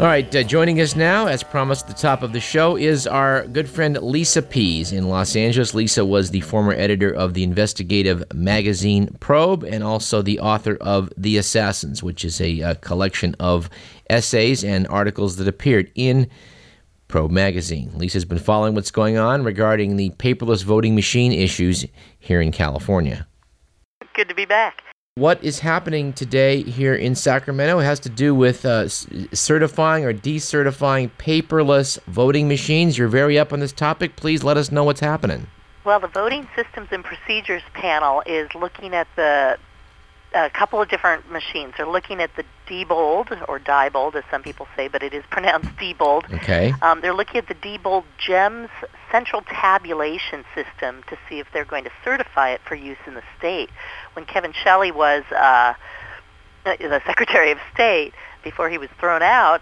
All right, joining us now, as promised at the top of the show, is our good friend Lisa Pease in Los Angeles. Lisa was the former editor of the investigative magazine Probe and also the author of The Assassins, which is a collection of essays and articles that appeared in Probe magazine. Lisa's been following what's going on regarding the paperless voting machine issues here in California. Good to be back. What is happening today here in Sacramento has to do with certifying or decertifying paperless voting machines. You're very up on this topic. Please let us know what's happening. Well, the Voting Systems and Procedures panel is looking at a couple of different machines. They're looking at the Diebold, or Diebold as some people say, but it is pronounced Diebold. Okay. They're looking at the Diebold GEMS central tabulation system to see if they're going to certify it for use in the state. When Kevin Shelley was the Secretary of State, before he was thrown out,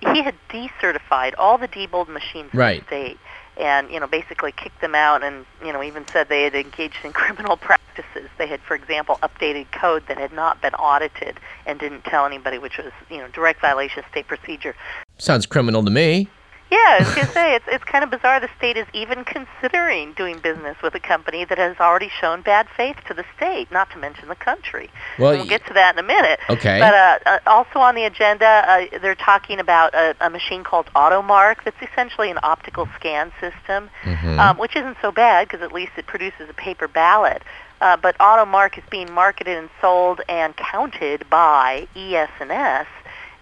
he had decertified all the Diebold machines right. in the state and, you know, basically kicked them out and, you know, even said they had engaged in criminal practices. They had, for example, updated code that had not been audited and didn't tell anybody, which was, you know, direct violation of state procedure. Sounds criminal to me. Yeah, I was going to say, it's kind of bizarre the state is even considering doing business with a company that has already shown bad faith to the state, not to mention the country. Well, we'll get to that in a minute. Okay. But also on the agenda, they're talking about a machine called AutoMark that's essentially an optical scan system, which isn't so bad because at least it produces a paper ballot. But AutoMark is being marketed and sold and counted by ES&S.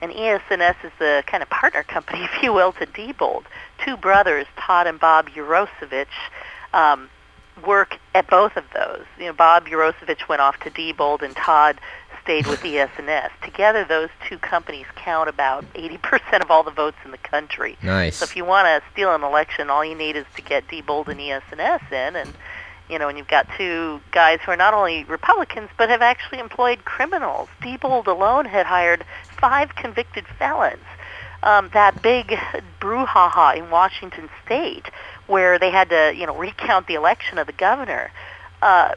And ES&S is the kind of partner company, if you will, to Diebold. Two brothers, Todd and Bob Yerosevich, work at both of those. You know, Bob Yerosevich went off to Diebold, and Todd stayed with ES&S. Together, those two companies count about 80% of all the votes in the country. Nice. So if you want to steal an election, all you need is to get Diebold and ES&S in, and you know, and you've got two guys who are not only Republicans, but have actually employed criminals. Diebold alone had hired 5 convicted felons. That big brouhaha in Washington State where they had to, you know, recount the election of the governor.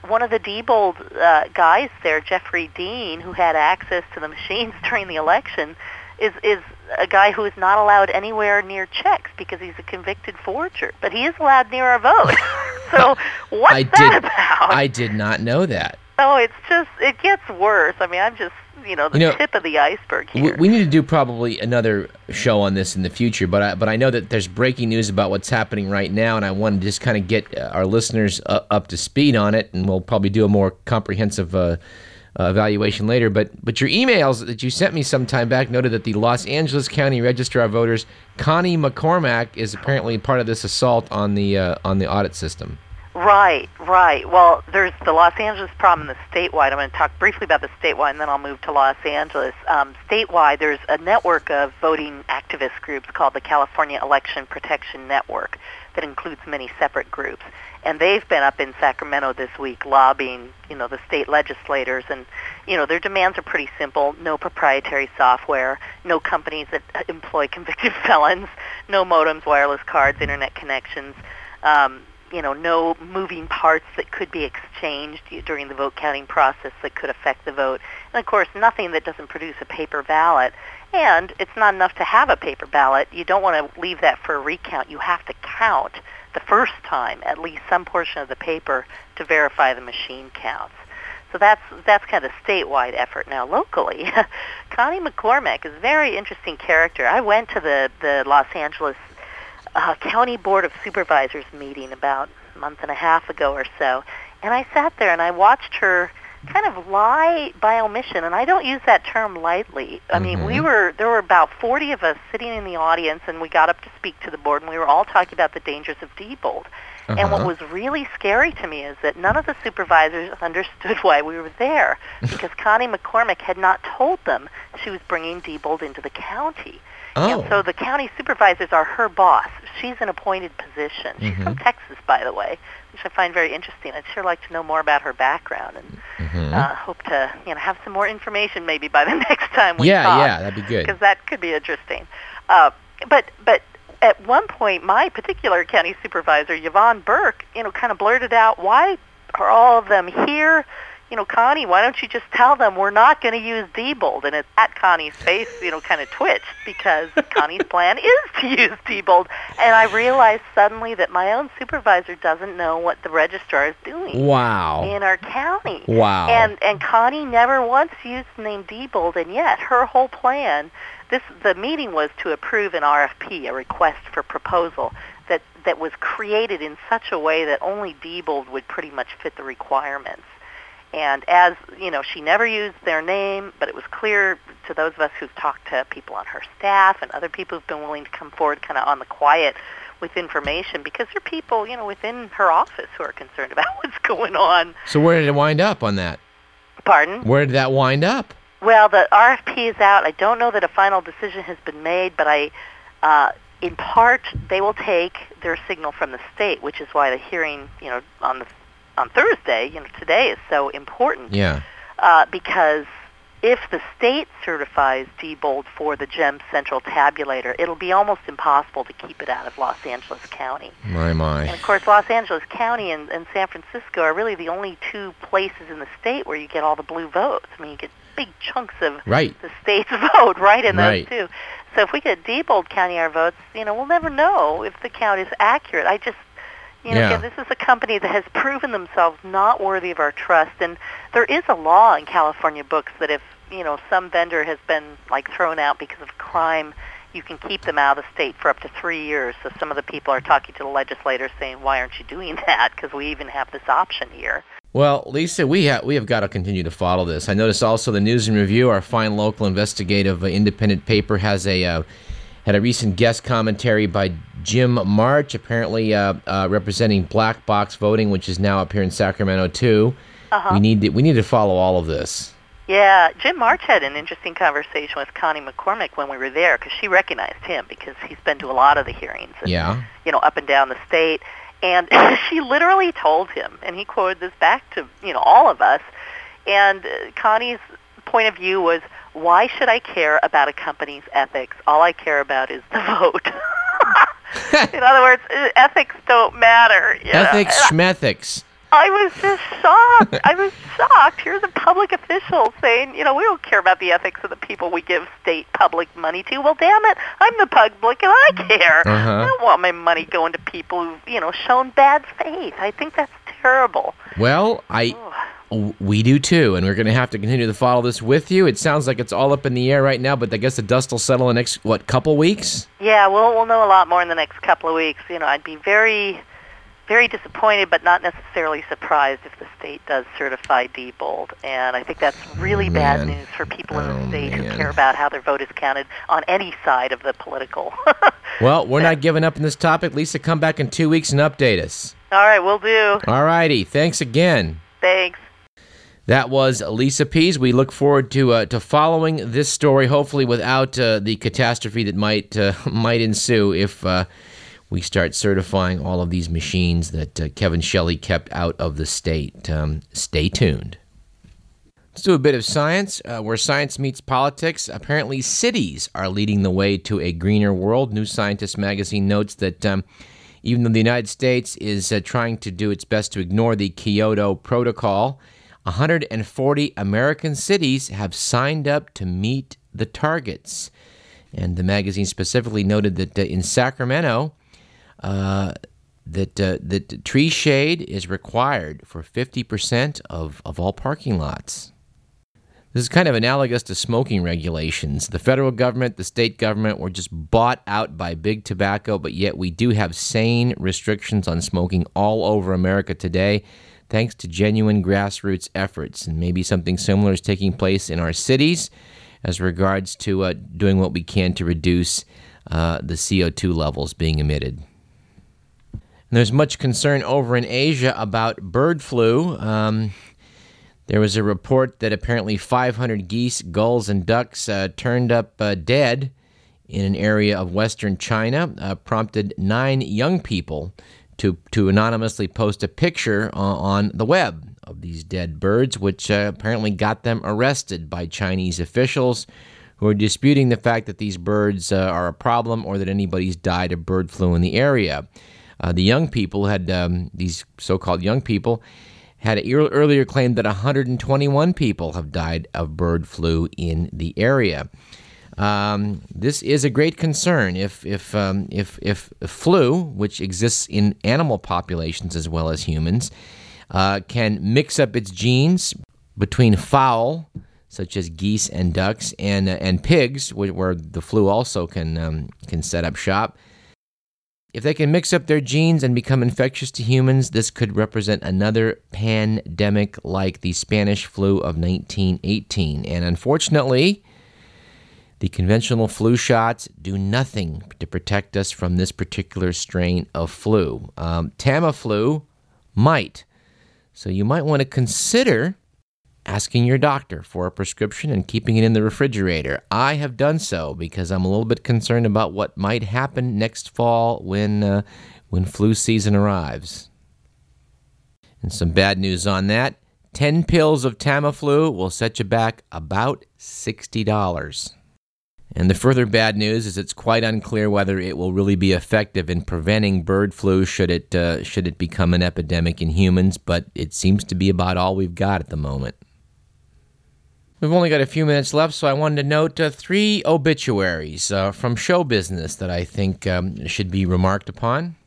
One of the Diebold guys there, Jeffrey Dean, who had access to the machines during the election, is a guy who is not allowed anywhere near checks because he's a convicted forger. But he is allowed near our vote. So what's about? I did not know that. Oh, it's just, it gets worse. I mean, I'm just, you know, the tip of the iceberg here. We need to do probably another show on this in the future, but I know that there's breaking news about what's happening right now, and I want to just kind of get our listeners up to speed on it, and we'll probably do a more comprehensive evaluation later, but your emails that you sent me some time back noted that the Los Angeles County Registrar of Voters, Connie McCormack, is apparently part of this assault on the audit system. Right. Well, there's the Los Angeles problem and the statewide. I'm going to talk briefly about the statewide, and then I'll move to Los Angeles. Statewide, there's a network of voting activist groups called the California Election Protection Network that includes many separate groups. And they've been up in Sacramento this week lobbying, you know, the state legislators. And, you know, their demands are pretty simple. No proprietary software, no companies that employ convicted felons, no modems, wireless cards, internet connections, you know, no moving parts that could be exchanged during the vote counting process that could affect the vote. And, of course, nothing that doesn't produce a paper ballot. And it's not enough to have a paper ballot. You don't want to leave that for a recount. You have to count the first time at least some portion of the paper to verify the machine counts. So that's kind of a statewide effort. Now locally, Connie McCormack is a very interesting character. I went to the Los Angeles County Board of Supervisors meeting about a month and a half ago or so, and I sat there and I watched her kind of lie by omission, and I don't use that term lightly. I mean, there were about 40 of us sitting in the audience, and we got up to speak to the board, and we were all talking about the dangers of Diebold. And what was really scary to me is that none of the supervisors understood why we were there, because Connie McCormack had not told them she was bringing Diebold into the county. Oh. And so the county supervisors are her boss. She's an appointed position. She's from Texas, by the way, which I find very interesting. I'd sure like to know more about her background, and hope to, you know, have some more information maybe by the next time we talk. Yeah, that'd be good. Because that could be interesting. But at one point, my particular county supervisor, Yvonne Burke, you know, kind of blurted out, why are all of them here? you know, Connie, why don't you just tell them we're not going to use Diebold? And at that, Connie's face, you know, kind of twitched because Connie's plan is to use Diebold. And I realized suddenly that my own supervisor doesn't know what the registrar is doing. Wow. In our county. Wow. And Connie never once used the name Diebold, and yet her whole plan, the meeting was to approve an RFP, a request for proposal, that was created in such a way that only Diebold would pretty much fit the requirements. And as, you know, she never used their name, but it was clear to those of us who've talked to people on her staff and other people who've been willing to come forward kind of on the quiet with information, because there are people, you know, within her office who are concerned about what's going on. So where did it wind up on that? Pardon? Where did that wind up? Well, the RFP is out. I don't know that a final decision has been made, but in part, they will take their signal from the state, which is why the hearing, you know, on Thursday, you know, today is so important. Yeah. Because if the state certifies Diebold for the GEMS central tabulator, it'll be almost impossible to keep it out of Los Angeles County. My. And of course, Los Angeles County and San Francisco are really the only two places in the state where you get all the blue votes. I mean, you get big chunks of the state's vote right in those two. So if we get Diebold counting our votes, you know, we'll never know if the count is accurate. I just, you know, again, this is a company that has proven themselves not worthy of our trust. And there is a law in California books that if, you know, some vendor has been, like, thrown out because of crime, you can keep them out of the state for up to 3 years. So some of the people are talking to the legislators saying, why aren't you doing that? Because we even have this option here. Well, Lisa, we have got to continue to follow this. I noticed also the News and Review, our fine local investigative independent paper, has had a recent guest commentary by Jim March, apparently representing Black Box Voting, which is now up here in Sacramento too. Uh-huh. We need to follow all of this. Yeah, Jim March had an interesting conversation with Connie McCormack when we were there, because she recognized him because he's been to a lot of the hearings. And, you know, up and down the state. And she literally told him, and he quoted this back to, you know, all of us, and Connie's point of view was, why should I care about a company's ethics? All I care about is the vote. In other words, ethics don't matter. Ethics, schmethics. I was just shocked. Here's a public official saying, you know, we don't care about the ethics of the people we give state public money to. Well, damn it, I'm the public and I care. Uh-huh. I don't want my money going to people who've, you know, shown bad faith. I think that's terrible. Well, we do too, and we're going to have to continue to follow this with you. It sounds like it's all up in the air right now, but I guess the dust will settle in the next, couple weeks? Yeah, we'll know a lot more in the next couple of weeks. You know, I'd be very... very disappointed, but not necessarily surprised if the state does certify Diebold. And I think that's really bad news for people in the state who care about how their vote is counted on any side of the political. Well, we're not giving up on this topic. Lisa, come back in 2 weeks and update us. All right, will do. All righty. Thanks again. Thanks. That was Lisa Pease. We look forward to following this story, hopefully without the catastrophe that might ensue if... we start certifying all of these machines that Kevin Shelley kept out of the state. Stay tuned. Let's do a bit of science, where science meets politics. Apparently, cities are leading the way to a greener world. New Scientist magazine notes that even though the United States is trying to do its best to ignore the Kyoto Protocol, 140 American cities have signed up to meet the targets. And the magazine specifically noted that in Sacramento... that tree shade is required for 50% of all parking lots. This is kind of analogous to smoking regulations. The federal government, the state government were just bought out by big tobacco, but yet we do have sane restrictions on smoking all over America today, thanks to genuine grassroots efforts. And maybe something similar is taking place in our cities as regards to doing what we can to reduce the CO2 levels being emitted. There's much concern over in Asia about bird flu. There was a report that apparently 500 geese, gulls, and ducks turned up dead in an area of western China, prompted 9 young people to anonymously post a picture on the web of these dead birds, which apparently got them arrested by Chinese officials who are disputing the fact that these birds are a problem or that anybody's died of bird flu in the area. The young people had, these so-called young people, had earlier claimed that 121 people have died of bird flu in the area. This is a great concern. If flu, which exists in animal populations as well as humans, can mix up its genes between fowl, such as geese and ducks, and pigs, where the flu also can set up shop. If they can mix up their genes and become infectious to humans, this could represent another pandemic like the Spanish flu of 1918. And unfortunately, the conventional flu shots do nothing to protect us from this particular strain of flu. Tamiflu might. So you might want to consider asking your doctor for a prescription and keeping it in the refrigerator. I have done so because I'm a little bit concerned about what might happen next fall when flu season arrives. And some bad news on that. 10 pills of Tamiflu will set you back about $60. And the further bad news is it's quite unclear whether it will really be effective in preventing bird flu should it become an epidemic in humans, but it seems to be about all we've got at the moment. We've only got a few minutes left, so I wanted to note three obituaries from show business that I think should be remarked upon.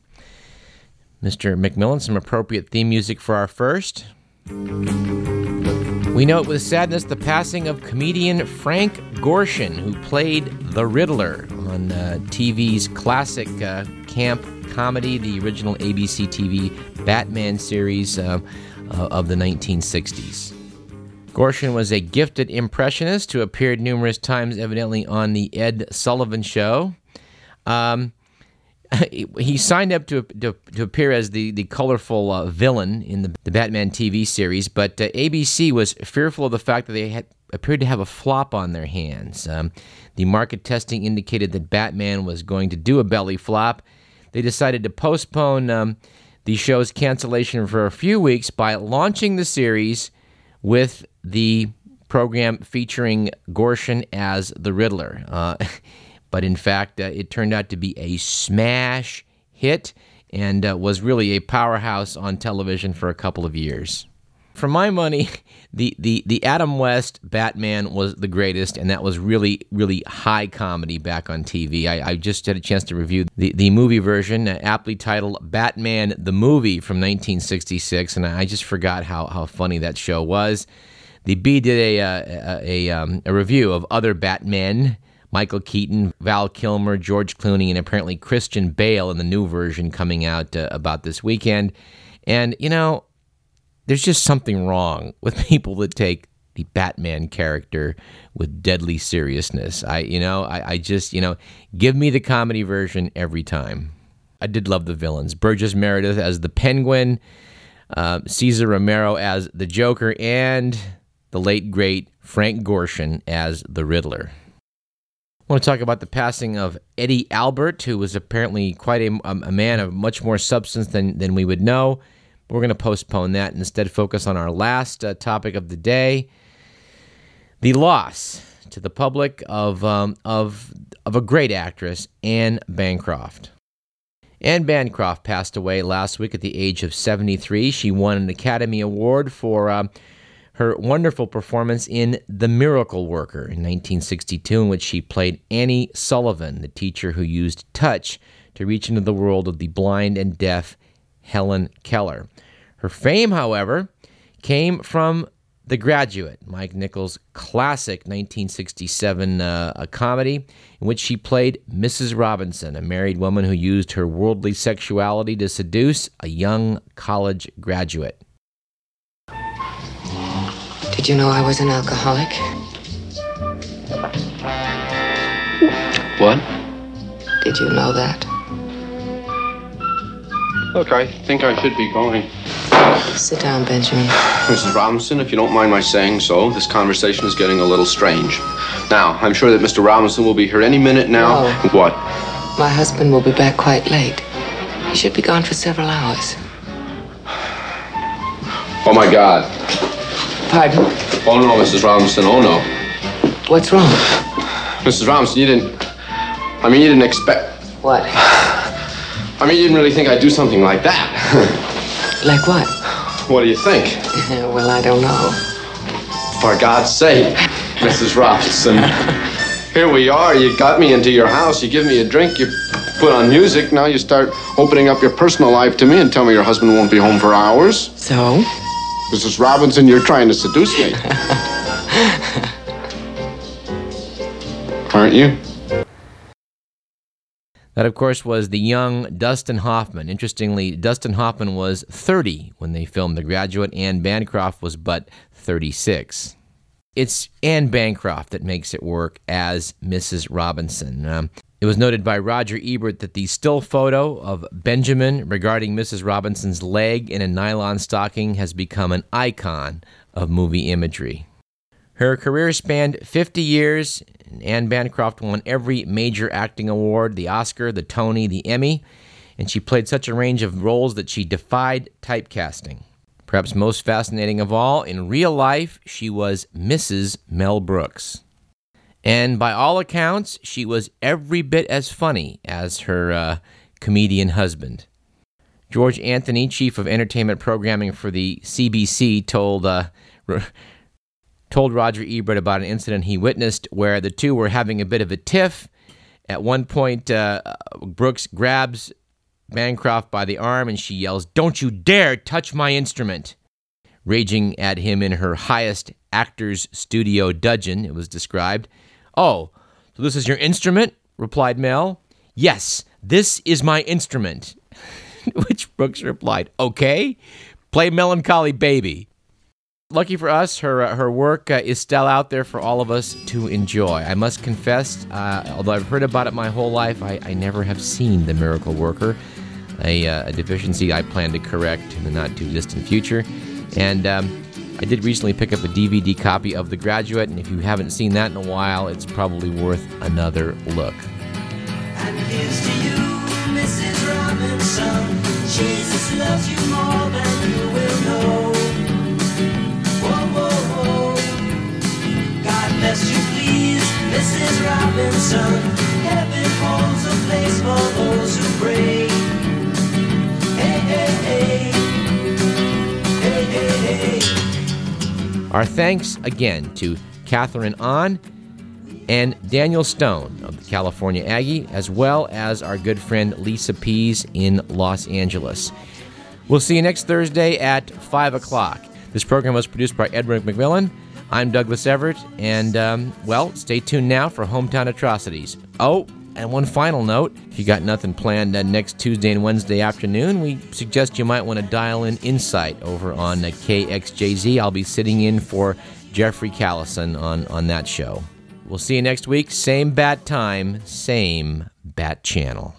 Mr. McMillan, some appropriate theme music for our first. We note with sadness the passing of comedian Frank Gorshin, who played the Riddler on TV's classic camp comedy, the original ABC TV Batman series of the 1960s. Gorshin was a gifted impressionist who appeared numerous times, evidently, on the Ed Sullivan Show. He signed up to appear as the colorful villain in the Batman TV series, but ABC was fearful of the fact that they had appeared to have a flop on their hands. The market testing indicated that Batman was going to do a belly flop. They decided to postpone the show's cancellation for a few weeks by launching the series with the program featuring Gorshin as the Riddler. But in fact, it turned out to be a smash hit and was really a powerhouse on television for a couple of years. For my money, the Adam West Batman was the greatest, and that was really, really high comedy back on TV. I just had a chance to review the movie version, aptly titled Batman the Movie from 1966, and I just forgot how funny that show was. The B did a review of other Batmen, Michael Keaton, Val Kilmer, George Clooney, and apparently Christian Bale in the new version coming out about this weekend. And, you know, there's just something wrong with people that take the Batman character with deadly seriousness. I just give me the comedy version every time. I did love the villains. Burgess Meredith as the Penguin, Cesar Romero as the Joker, and the late, great Frank Gorshin as the Riddler. I want to talk about the passing of Eddie Albert, who was apparently quite a man of much more substance than we would know. But we're going to postpone that and instead focus on our last topic of the day, the loss to the public of a great actress, Anne Bancroft. Anne Bancroft passed away last week at the age of 73. She won an Academy Award for her wonderful performance in The Miracle Worker in 1962, in which she played Annie Sullivan, the teacher who used touch to reach into the world of the blind and deaf Helen Keller. Her fame, however, came from The Graduate, Mike Nichols' classic 1967 comedy, in which she played Mrs. Robinson, a married woman who used her worldly sexuality to seduce a young college graduate. Did you know I was an alcoholic? What? Did you know that? Look, I think I should be going. Sit down, Benjamin. Mrs. Robinson, if you don't mind my saying so, this conversation is getting a little strange. Now, I'm sure that Mr. Robinson will be here any minute now. No. What? My husband will be back quite late. He should be gone for several hours. Oh, my God. Pardon? Oh, no, Mrs. Robinson. Oh, no. What's wrong? Mrs. Robinson, you didn't expect... What? You didn't really think I'd do something like that. Like what? What do you think? Well, I don't know. For God's sake, Mrs. Robinson. Here we are. You got me into your house. You give me a drink. You put on music. Now you start opening up your personal life to me and tell me your husband won't be home for hours. So? Mrs. Robinson, you're trying to seduce me. Aren't you? That, of course, was the young Dustin Hoffman. Interestingly, Dustin Hoffman was 30 when they filmed The Graduate. Anne Bancroft was but 36. It's Anne Bancroft that makes it work as Mrs. Robinson. It was noted by Roger Ebert that the still photo of Benjamin regarding Mrs. Robinson's leg in a nylon stocking has become an icon of movie imagery. Her career spanned 50 years, and Anne Bancroft won every major acting award, the Oscar, the Tony, the Emmy, and she played such a range of roles that she defied typecasting. Perhaps most fascinating of all, in real life, she was Mrs. Mel Brooks. And by all accounts, she was every bit as funny as her comedian husband. George Anthony, chief of entertainment programming for the CBC, told Roger Ebert about an incident he witnessed where the two were having a bit of a tiff. At one point, Brooks grabs Bancroft by the arm and she yells, "Don't you dare touch my instrument!" raging at him in her highest actor's studio dudgeon, it was described. "Oh, so this is your instrument?" replied Mel. "Yes, this is my instrument." Which Brooks replied, "Okay, play Melancholy Baby." Lucky for us, her work is still out there for all of us to enjoy. I must confess, although I've heard about it my whole life, I never have seen The Miracle Worker, a deficiency I plan to correct in the not-too-distant future. And I did recently pick up a DVD copy of The Graduate, and if you haven't seen that in a while, it's probably worth another look. And here's to you, Mrs. Robinson. Jesus loves you more than you will know. Bless you, please, Mrs. Robinson. Heaven holds a place for those who pray. Hey, hey, hey. Hey, hey, hey. Our thanks again to Catherine Ahn and Daniel Stone of the California Aggie, as well as our good friend Lisa Pease in Los Angeles. We'll see you next Thursday at 5 o'clock. This program was produced by Edward McMillan. I'm Douglas Everett, and, well, stay tuned now for Hometown Atrocities. Oh, and one final note. If you got nothing planned next Tuesday and Wednesday afternoon, we suggest you might want to dial in Insight over on KXJZ. I'll be sitting in for Jeffrey Callison on that show. We'll see you next week. Same bat time, same bat channel.